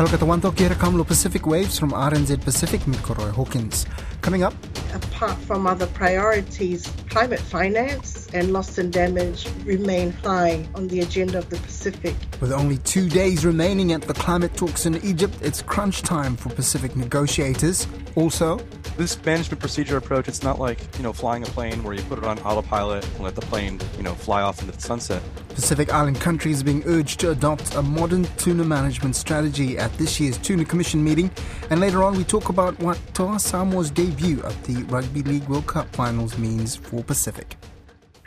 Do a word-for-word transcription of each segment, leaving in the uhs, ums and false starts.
Halokatawanto kia kamlo Pacific Waves from R N Z Pacific with Koroi Hawkins. Coming up. Apart from other priorities, climate finance and loss and damage remain high on the agenda of the Pacific. With only two days remaining at the climate talks in Egypt, it's crunch time for Pacific negotiators. Also, this management procedure approach, it's not like, you know, flying a plane where you put it on autopilot and let the plane, you know, fly off into the sunset. Pacific Island countries are being urged to adopt a modern tuna management strategy at this year's Tuna Commission meeting. And later on, we talk about what Toa Samoa's debut at the Rugby League World Cup finals means for Pacific.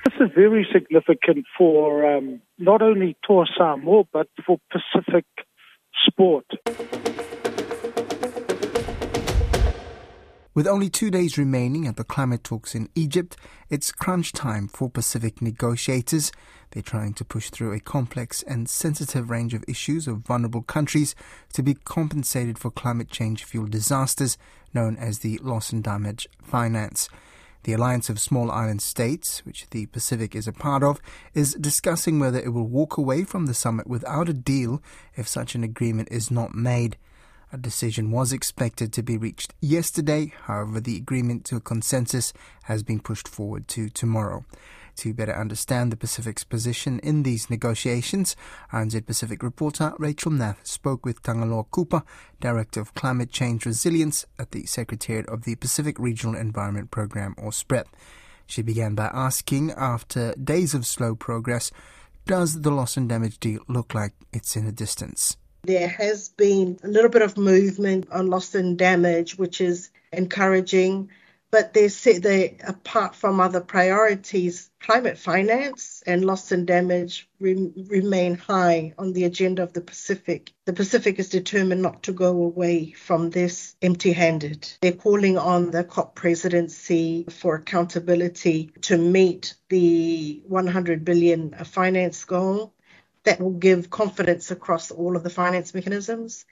This is very significant for um, not only Toa Samoa, but for Pacific sport. With only two days remaining at the climate talks in Egypt, it's crunch time for Pacific negotiators. They're trying to push through a complex and sensitive range of issues of vulnerable countries to be compensated for climate change fuel disasters, known as the loss and damage finance. The Alliance of Small Island States, which the Pacific is a part of, is discussing whether it will walk away from the summit without a deal if such an agreement is not made. A decision was expected to be reached yesterday. However, the agreement to a consensus has been pushed forward to tomorrow. To better understand the Pacific's position in these negotiations, R N Z Pacific reporter Rachel Nath spoke with Tangalore Cooper, Director of Climate Change Resilience at the Secretariat of the Pacific Regional Environment Programme, or SPREP. She began by asking, after days of slow progress, does the loss and damage deal look like it's in the distance? There has been a little bit of movement on loss and damage, which is encouraging, but they said they, apart from other priorities, climate finance and loss and damage re- remain high on the agenda of the Pacific. The Pacific is determined not to go away from this empty-handed. They're calling on the COP presidency for accountability to meet the one hundred billion dollars finance goal. That will give confidence across all of the finance mechanisms.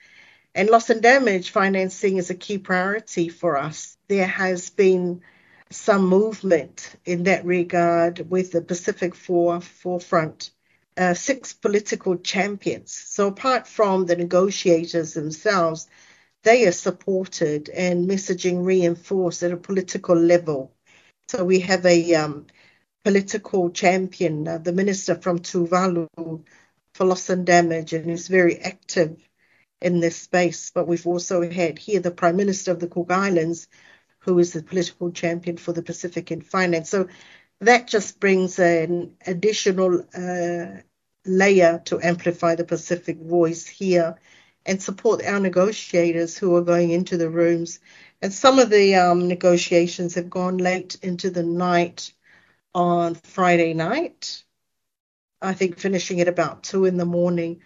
And loss and damage financing is a key priority for us. There has been some movement in that regard with the Pacific Four forefront. Uh, six political champions. So apart from the negotiators themselves, they are supported and messaging reinforced at a political level. So we have a um, political champion, uh, the minister from Tuvalu, for loss and damage, and is very active in this space. But we've also had here the Prime Minister of the Cook Islands, who is the political champion for the Pacific in finance. So that just brings an additional uh, layer to amplify the Pacific voice here and support our negotiators who are going into the rooms. And some of the um, negotiations have gone late into the night on Friday night, I think finishing at about two in the morning.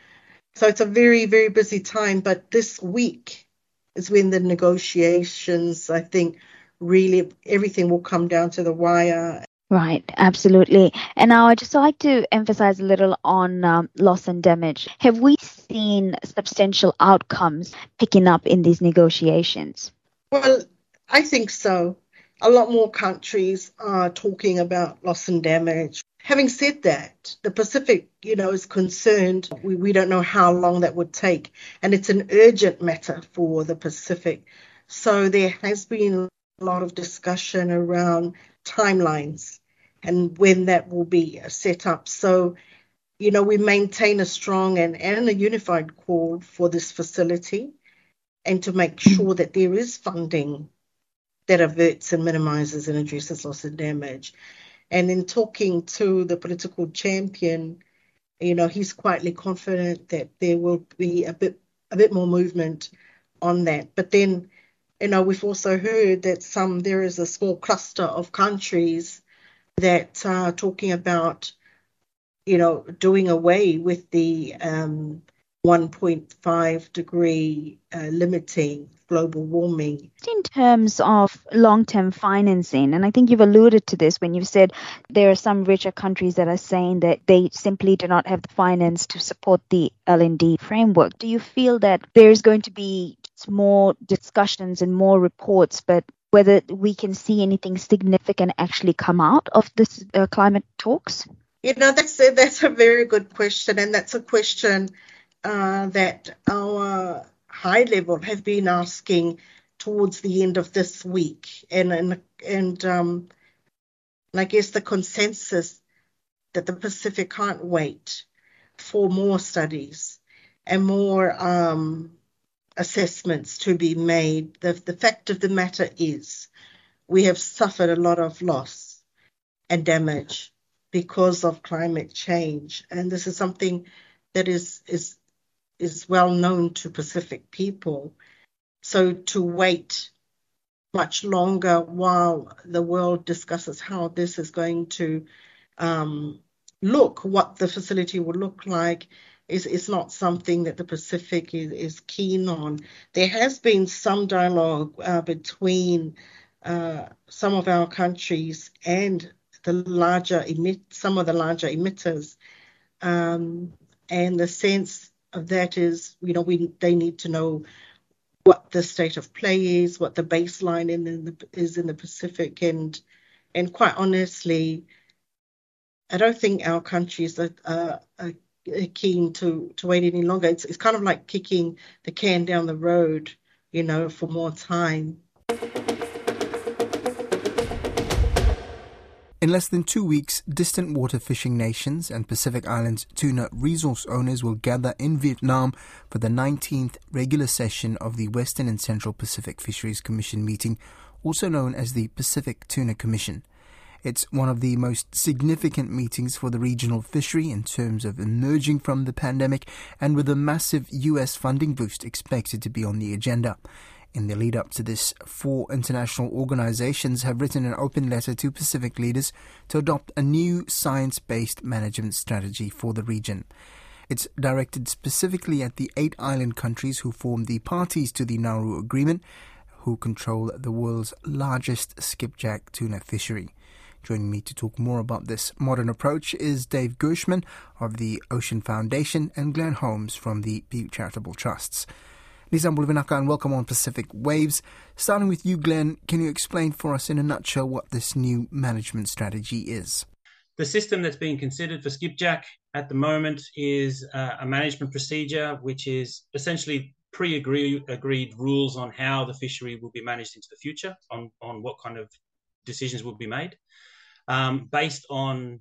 So it's a very, very busy time. But this week is when the negotiations, I think, really everything will come down to the wire. Right, absolutely. And now I'd just like to emphasize a little on um, loss and damage. Have we seen substantial outcomes picking up in these negotiations? Well, I think so. A lot more countries are talking about loss and damage. Having said that, the Pacific, you know, is concerned. We, we don't know how long that would take. And it's an urgent matter for the Pacific. So there has been a lot of discussion around timelines and when that will be set up. So, you know, we maintain a strong and, and a unified call for this facility and to make sure that there is funding that averts and minimises and addresses loss and damage. And in talking to the political champion, you know, he's quietly confident that there will be a bit a bit more movement on that. But then, you know, we've also heard that some there is a small cluster of countries that are talking about, you know, doing away with the um, one point five degree uh, limiting global warming. In terms of long-term financing, and I think you've alluded to this when you've said there are some richer countries that are saying that they simply do not have the finance to support the L and D framework. Do you feel that there's going to be more discussions and more reports, but whether we can see anything significant actually come out of this uh, climate talks? You know, that's a, that's a very good question, and that's a question Uh, that our high level have been asking towards the end of this week. And, and, and, um, and I guess the consensus that the Pacific can't wait for more studies and more um, assessments to be made. The, the fact of the matter is we have suffered a lot of loss and damage because of climate change. And this is something that is is is well known to Pacific people. So to wait much longer while the world discusses how this is going to um, look, what the facility will look like, is, is not something that the Pacific is, is keen on. There has been some dialogue uh, between uh, some of our countries and the larger emit, some of the larger emitters, um, and the sense of that is, you know, we they need to know what the state of play is, what the baseline in, in the, is in the Pacific, and and quite honestly, I don't think our countries are, are, are keen to, to wait any longer. It's, it's kind of like kicking the can down the road, you know, for more time. In less than two weeks, distant water fishing nations and Pacific Islands tuna resource owners will gather in Vietnam for the nineteenth regular session of the Western and Central Pacific Fisheries Commission meeting, also known as the Pacific Tuna Commission. It's one of the most significant meetings for the regional fishery in terms of emerging from the pandemic, and with a massive U S funding boost expected to be on the agenda. In the lead up to this, four international organizations have written an open letter to Pacific leaders to adopt a new science-based management strategy for the region. It's directed specifically at the eight island countries who form the parties to the Nauru Agreement, who control the world's largest skipjack tuna fishery. Joining me to talk more about this modern approach is Dave Gershman of the Ocean Foundation and Glenn Holmes from the Pew Charitable Trusts. Nizam Bulvinaka, and welcome on Pacific Waves. Starting with you, Glenn, can you explain for us in a nutshell what this new management strategy is? The system that's being considered for skipjack at the moment is uh, a management procedure, which is essentially pre-agreed rules on how the fishery will be managed into the future, on, on what kind of decisions will be made. Um, based on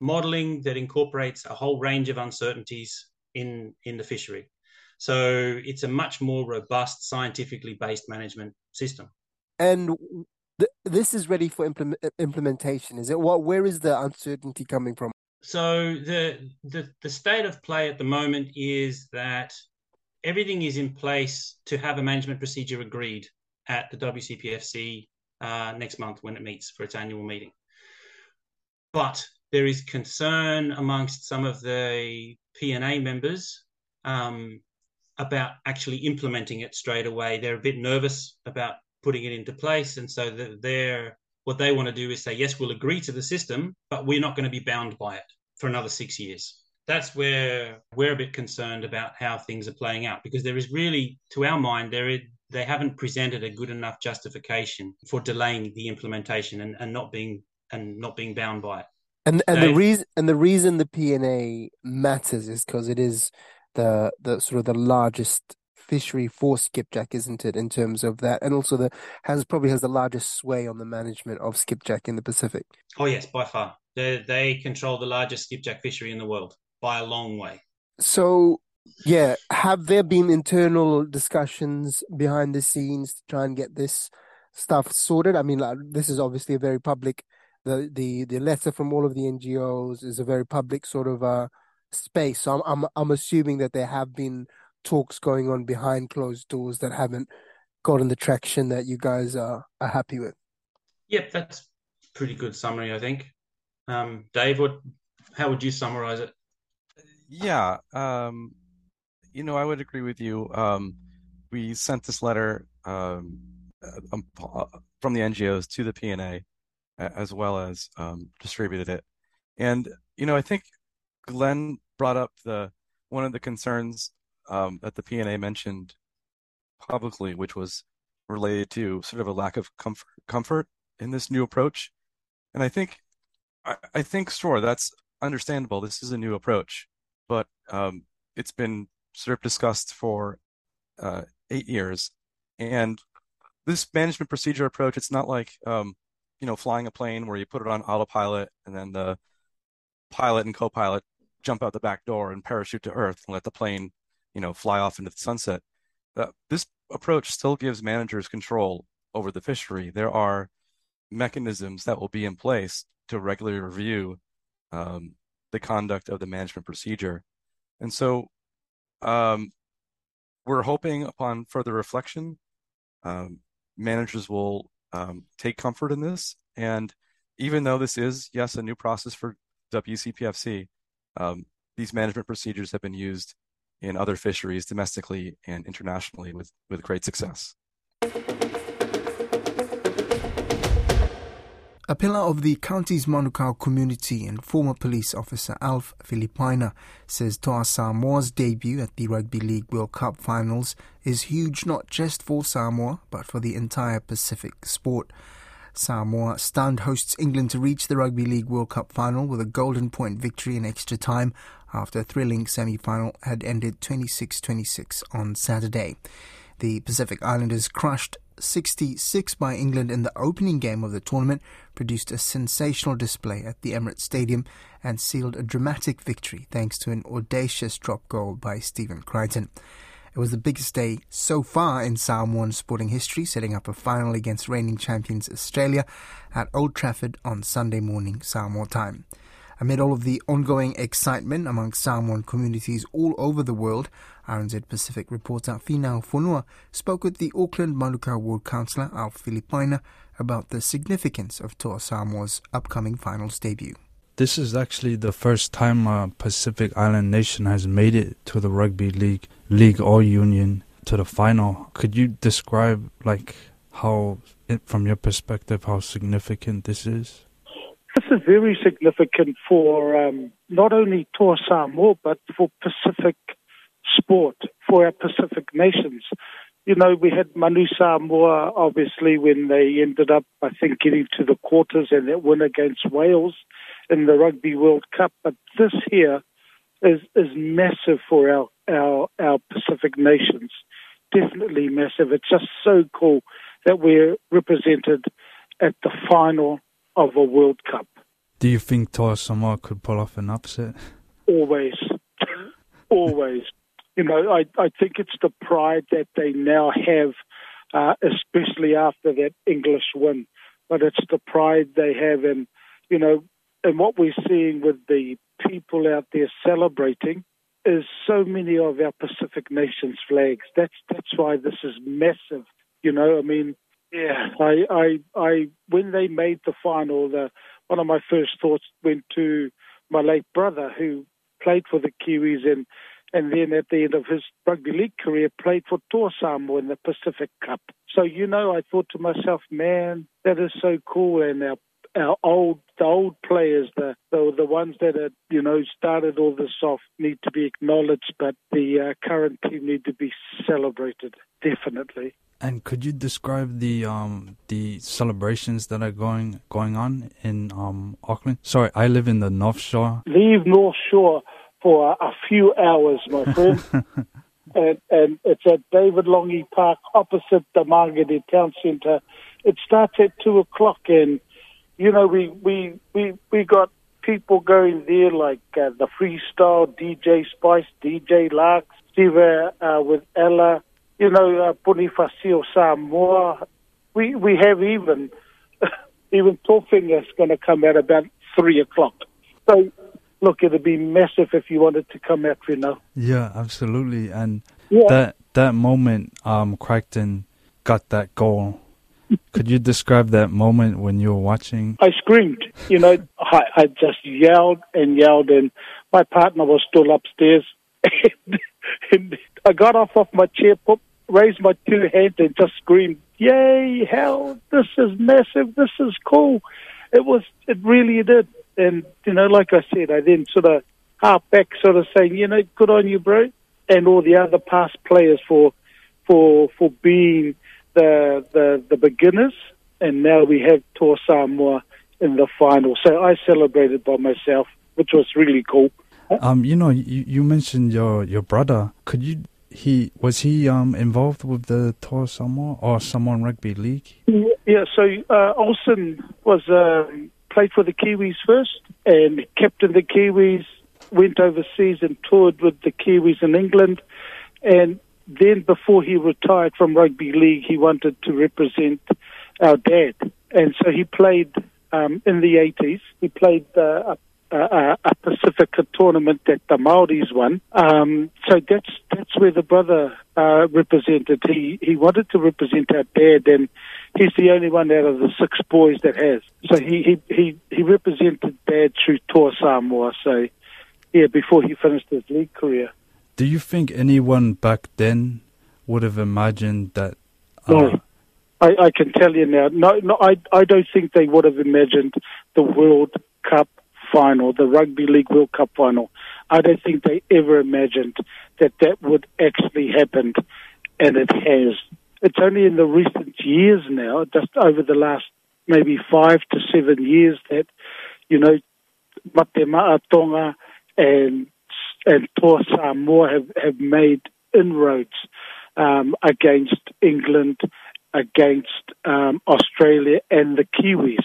modelling that incorporates a whole range of uncertainties in, in the fishery. So it's a much more robust, scientifically based management system. And th- this is ready for implement- implementation, is it? What, where is the uncertainty coming from? So the, the the state of play at the moment is that everything is in place to have a management procedure agreed at the W C P F C uh, next month when it meets for its annual meeting. But there is concern amongst some of the P N A members um, about actually implementing it straight away. They're a bit nervous about putting it into place. And so they're, what they want to do is say, yes, we'll agree to the system, but we're not going to be bound by it for another six years. That's where we're a bit concerned about how things are playing out, because there is really, to our mind, there is, they haven't presented a good enough justification for delaying the implementation and, and not being and not being bound by it. And and so, the reason and the reason the P N A matters is because it is the the sort of the largest fishery for skipjack, isn't it, in terms of that, and also the has probably has the largest sway on the management of skipjack in the Pacific. Oh yes, by far. They they control the largest skipjack fishery in the world by a long way. So yeah, have there been internal discussions behind the scenes to try and get this stuff sorted? I mean, like, this is obviously a very public. The, the the letter from all of the N G Os is a very public sort of uh, space. So I'm, I'm I'm assuming that there have been talks going on behind closed doors that haven't gotten the traction that you guys are, are happy with. Yep, that's a pretty good summary, I think. Um, Dave, what, how would you summarize it? Yeah, um, you know, I would agree with you. Um, we sent this letter um, from the N G Os to the P N A, as well as um, distributed it. And, you know, I think Glenn brought up the one of the concerns um, that the P N A mentioned publicly, which was related to sort of a lack of comfort, comfort in this new approach. And I think, I, I think, sure, that's understandable. This is a new approach, but um, it's been sort of discussed for uh, eight years. And this management procedure approach, it's not like, um, you know, flying a plane where you put it on autopilot and then the pilot and co-pilot jump out the back door and parachute to earth and let the plane, you know, fly off into the sunset. Uh, this approach still gives managers control over the fishery. There are mechanisms that will be in place to regularly review um, the conduct of the management procedure. And so um, we're hoping upon further reflection, um, managers will um, take comfort in this. And even though this is, yes, a new process for W C P F C, um, these management procedures have been used in other fisheries domestically and internationally with, with great success. A pillar of the county's Manukau community and former police officer Alf Filipina says Toa Samoa's debut at the Rugby League World Cup finals is huge not just for Samoa but for the entire Pacific sport. Samoa stunned hosts England to reach the Rugby League World Cup final with a golden point victory in extra time after a thrilling semi-final had ended twenty-six twenty-six on Saturday. The Pacific Islanders, crushed sixty-six by England in the opening game of the tournament, produced a sensational display at the Emirates Stadium and sealed a dramatic victory thanks to an audacious drop goal by Stephen Crichton. It was the biggest day so far in Samoan sporting history, setting up a final against reigning champions Australia at Old Trafford on Sunday morning Samoa time. Amid all of the ongoing excitement among Samoan communities all over the world, R N Z Pacific reporter Finau Funua spoke with the Auckland Manukau Ward Councillor Alf Filipina about the significance of Toa Samoa's upcoming finals debut. This is actually the first time a Pacific Island nation has made it to the Rugby League, League All-Union, to the final. Could you describe, like, how, from your perspective, how significant this is? This is very significant for um, not only Toa Samoa, but for Pacific sport, for our Pacific nations. You know, we had Manu Samoa, obviously, when they ended up, I think, getting to the quarters and that win against Wales in the Rugby World Cup. But this here is is massive for our, our, our Pacific nations. Definitely massive. It's just so cool that we're represented at the final of a World Cup. Do you think Toa Samoa could pull off an upset? Always. Always. You know, I, I think it's the pride that they now have, uh, especially after that English win. But it's the pride they have and, you know, and what we're seeing with the people out there celebrating is so many of our Pacific nations' flags. That's that's why this is massive. You know, I mean, Yeah, I, I, I. When they made the final, the, one of my first thoughts went to my late brother, who played for the Kiwis and, and then at the end of his rugby league career played for Toa Samoa in the Pacific Cup. So you know, I thought to myself, man, that is so cool. And our our old the old players, the the, the ones that had, you know, started all this off, need to be acknowledged, but the uh, current team need to be celebrated, definitely. And could you describe the um, the celebrations that are going going on in um, Auckland? Sorry, I live in the North Shore. Leave North Shore for a few hours, my friend. and, and it's at David Longy Park, opposite the Mangere Town Centre. It starts at two o'clock, and, you know, we we, we, we got people going there like uh, the Freestyle, D J Spice, D J Lark, Steve uh, with Ella, you know, uh, Punifasio Samoa. We we have even even Tōwhinga is going to come out about three o'clock. So look, it'd be massive if you wanted to come out, you know. Yeah, absolutely. And yeah. that that moment, um, Crichton got that goal. Could you describe that moment when you were watching? I screamed. You know, I, I just yelled and yelled, and my partner was still upstairs. and, and I got off off my chair, put, raised my two hands and just screamed, yay, hell, this is massive, this is cool. It was, it really did. And, you know, like I said, I then sort of harped back, sort of saying, you know, good on you, bro, and all the other past players for for for being the the, the beginners. And now we have Toa Samoa in the final. So I celebrated by myself, which was really cool. Um, you know, you, you mentioned your, your brother. Could you he was he um, involved with the Toa Samoa or Samoan Rugby League? Yeah, so uh, Olsen was uh, played for the Kiwis first and captained the Kiwis, went overseas and toured with the Kiwis in England, and then before he retired from rugby league, he wanted to represent our dad, and so he played um, in the eighties. He played uh, a, a, a Pacifica tournament that the Maoris won. Um, so that's that's where the brother uh, represented. He he wanted to represent our dad, and he's the only one out of the six boys that has. So he he he, he represented dad through Toa Samoa. So yeah, before he finished his league career. Do you think anyone back then would have imagined that? Uh, no, I, I can tell you now. No, no, I, I don't think they would have imagined the World Cup final, the Rugby League World Cup final. I don't think they ever imagined that that would actually happen, and it has. It's only in the recent years now, just over the last maybe five to seven years, that, you know, Mate Ma'atonga and and Toa Samoa have, have made inroads um, against England, against um, Australia and the Kiwis.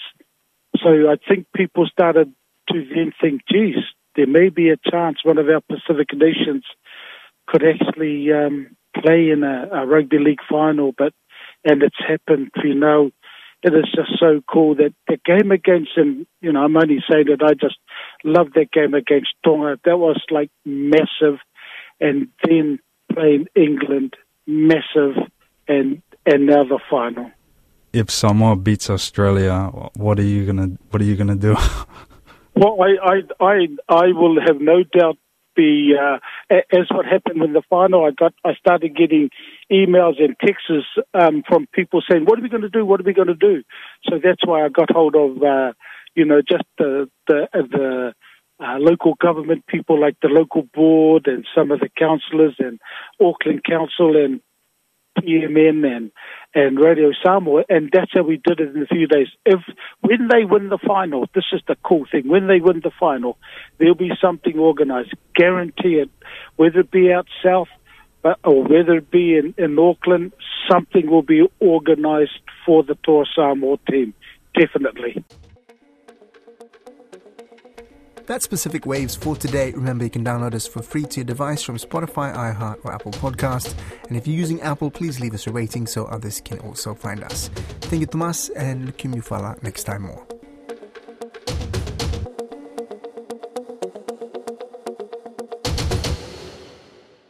So I think people started to then think, geez, there may be a chance one of our Pacific nations could actually um, play in a, a rugby league final, but and it's happened, you know. It is just so cool that the game against them, you know, I'm only saying that I just love that game against Tonga. That was like massive. And then playing England, massive. And, and now the final. If Samoa beats Australia, what are you gonna what are you gonna do? Well, I, I, I, I will have no doubt be uh, as what happened in the final. I got I started getting emails and texts um, from people saying, "What are we going to do? What are we going to do?" So that's why I got hold of uh, you know just the the, the uh, local government people, like the local board and some of the councillors and Auckland Council and P M N and and Radio Samoa, and that's how we did it in a few days. If when they win the final, this is the cool thing. When they win the final, there'll be something organised, guarantee it. Whether it be out south, but, or whether it be in, in Auckland, something will be organised for the Toa Samoa team, definitely. That's Pacific Waves for today. Remember, you can download us for free to your device from Spotify, iHeart or Apple Podcasts. And if you're using Apple, please leave us a rating so others can also find us. Thank you, Tomas, and Lukumufala next time more.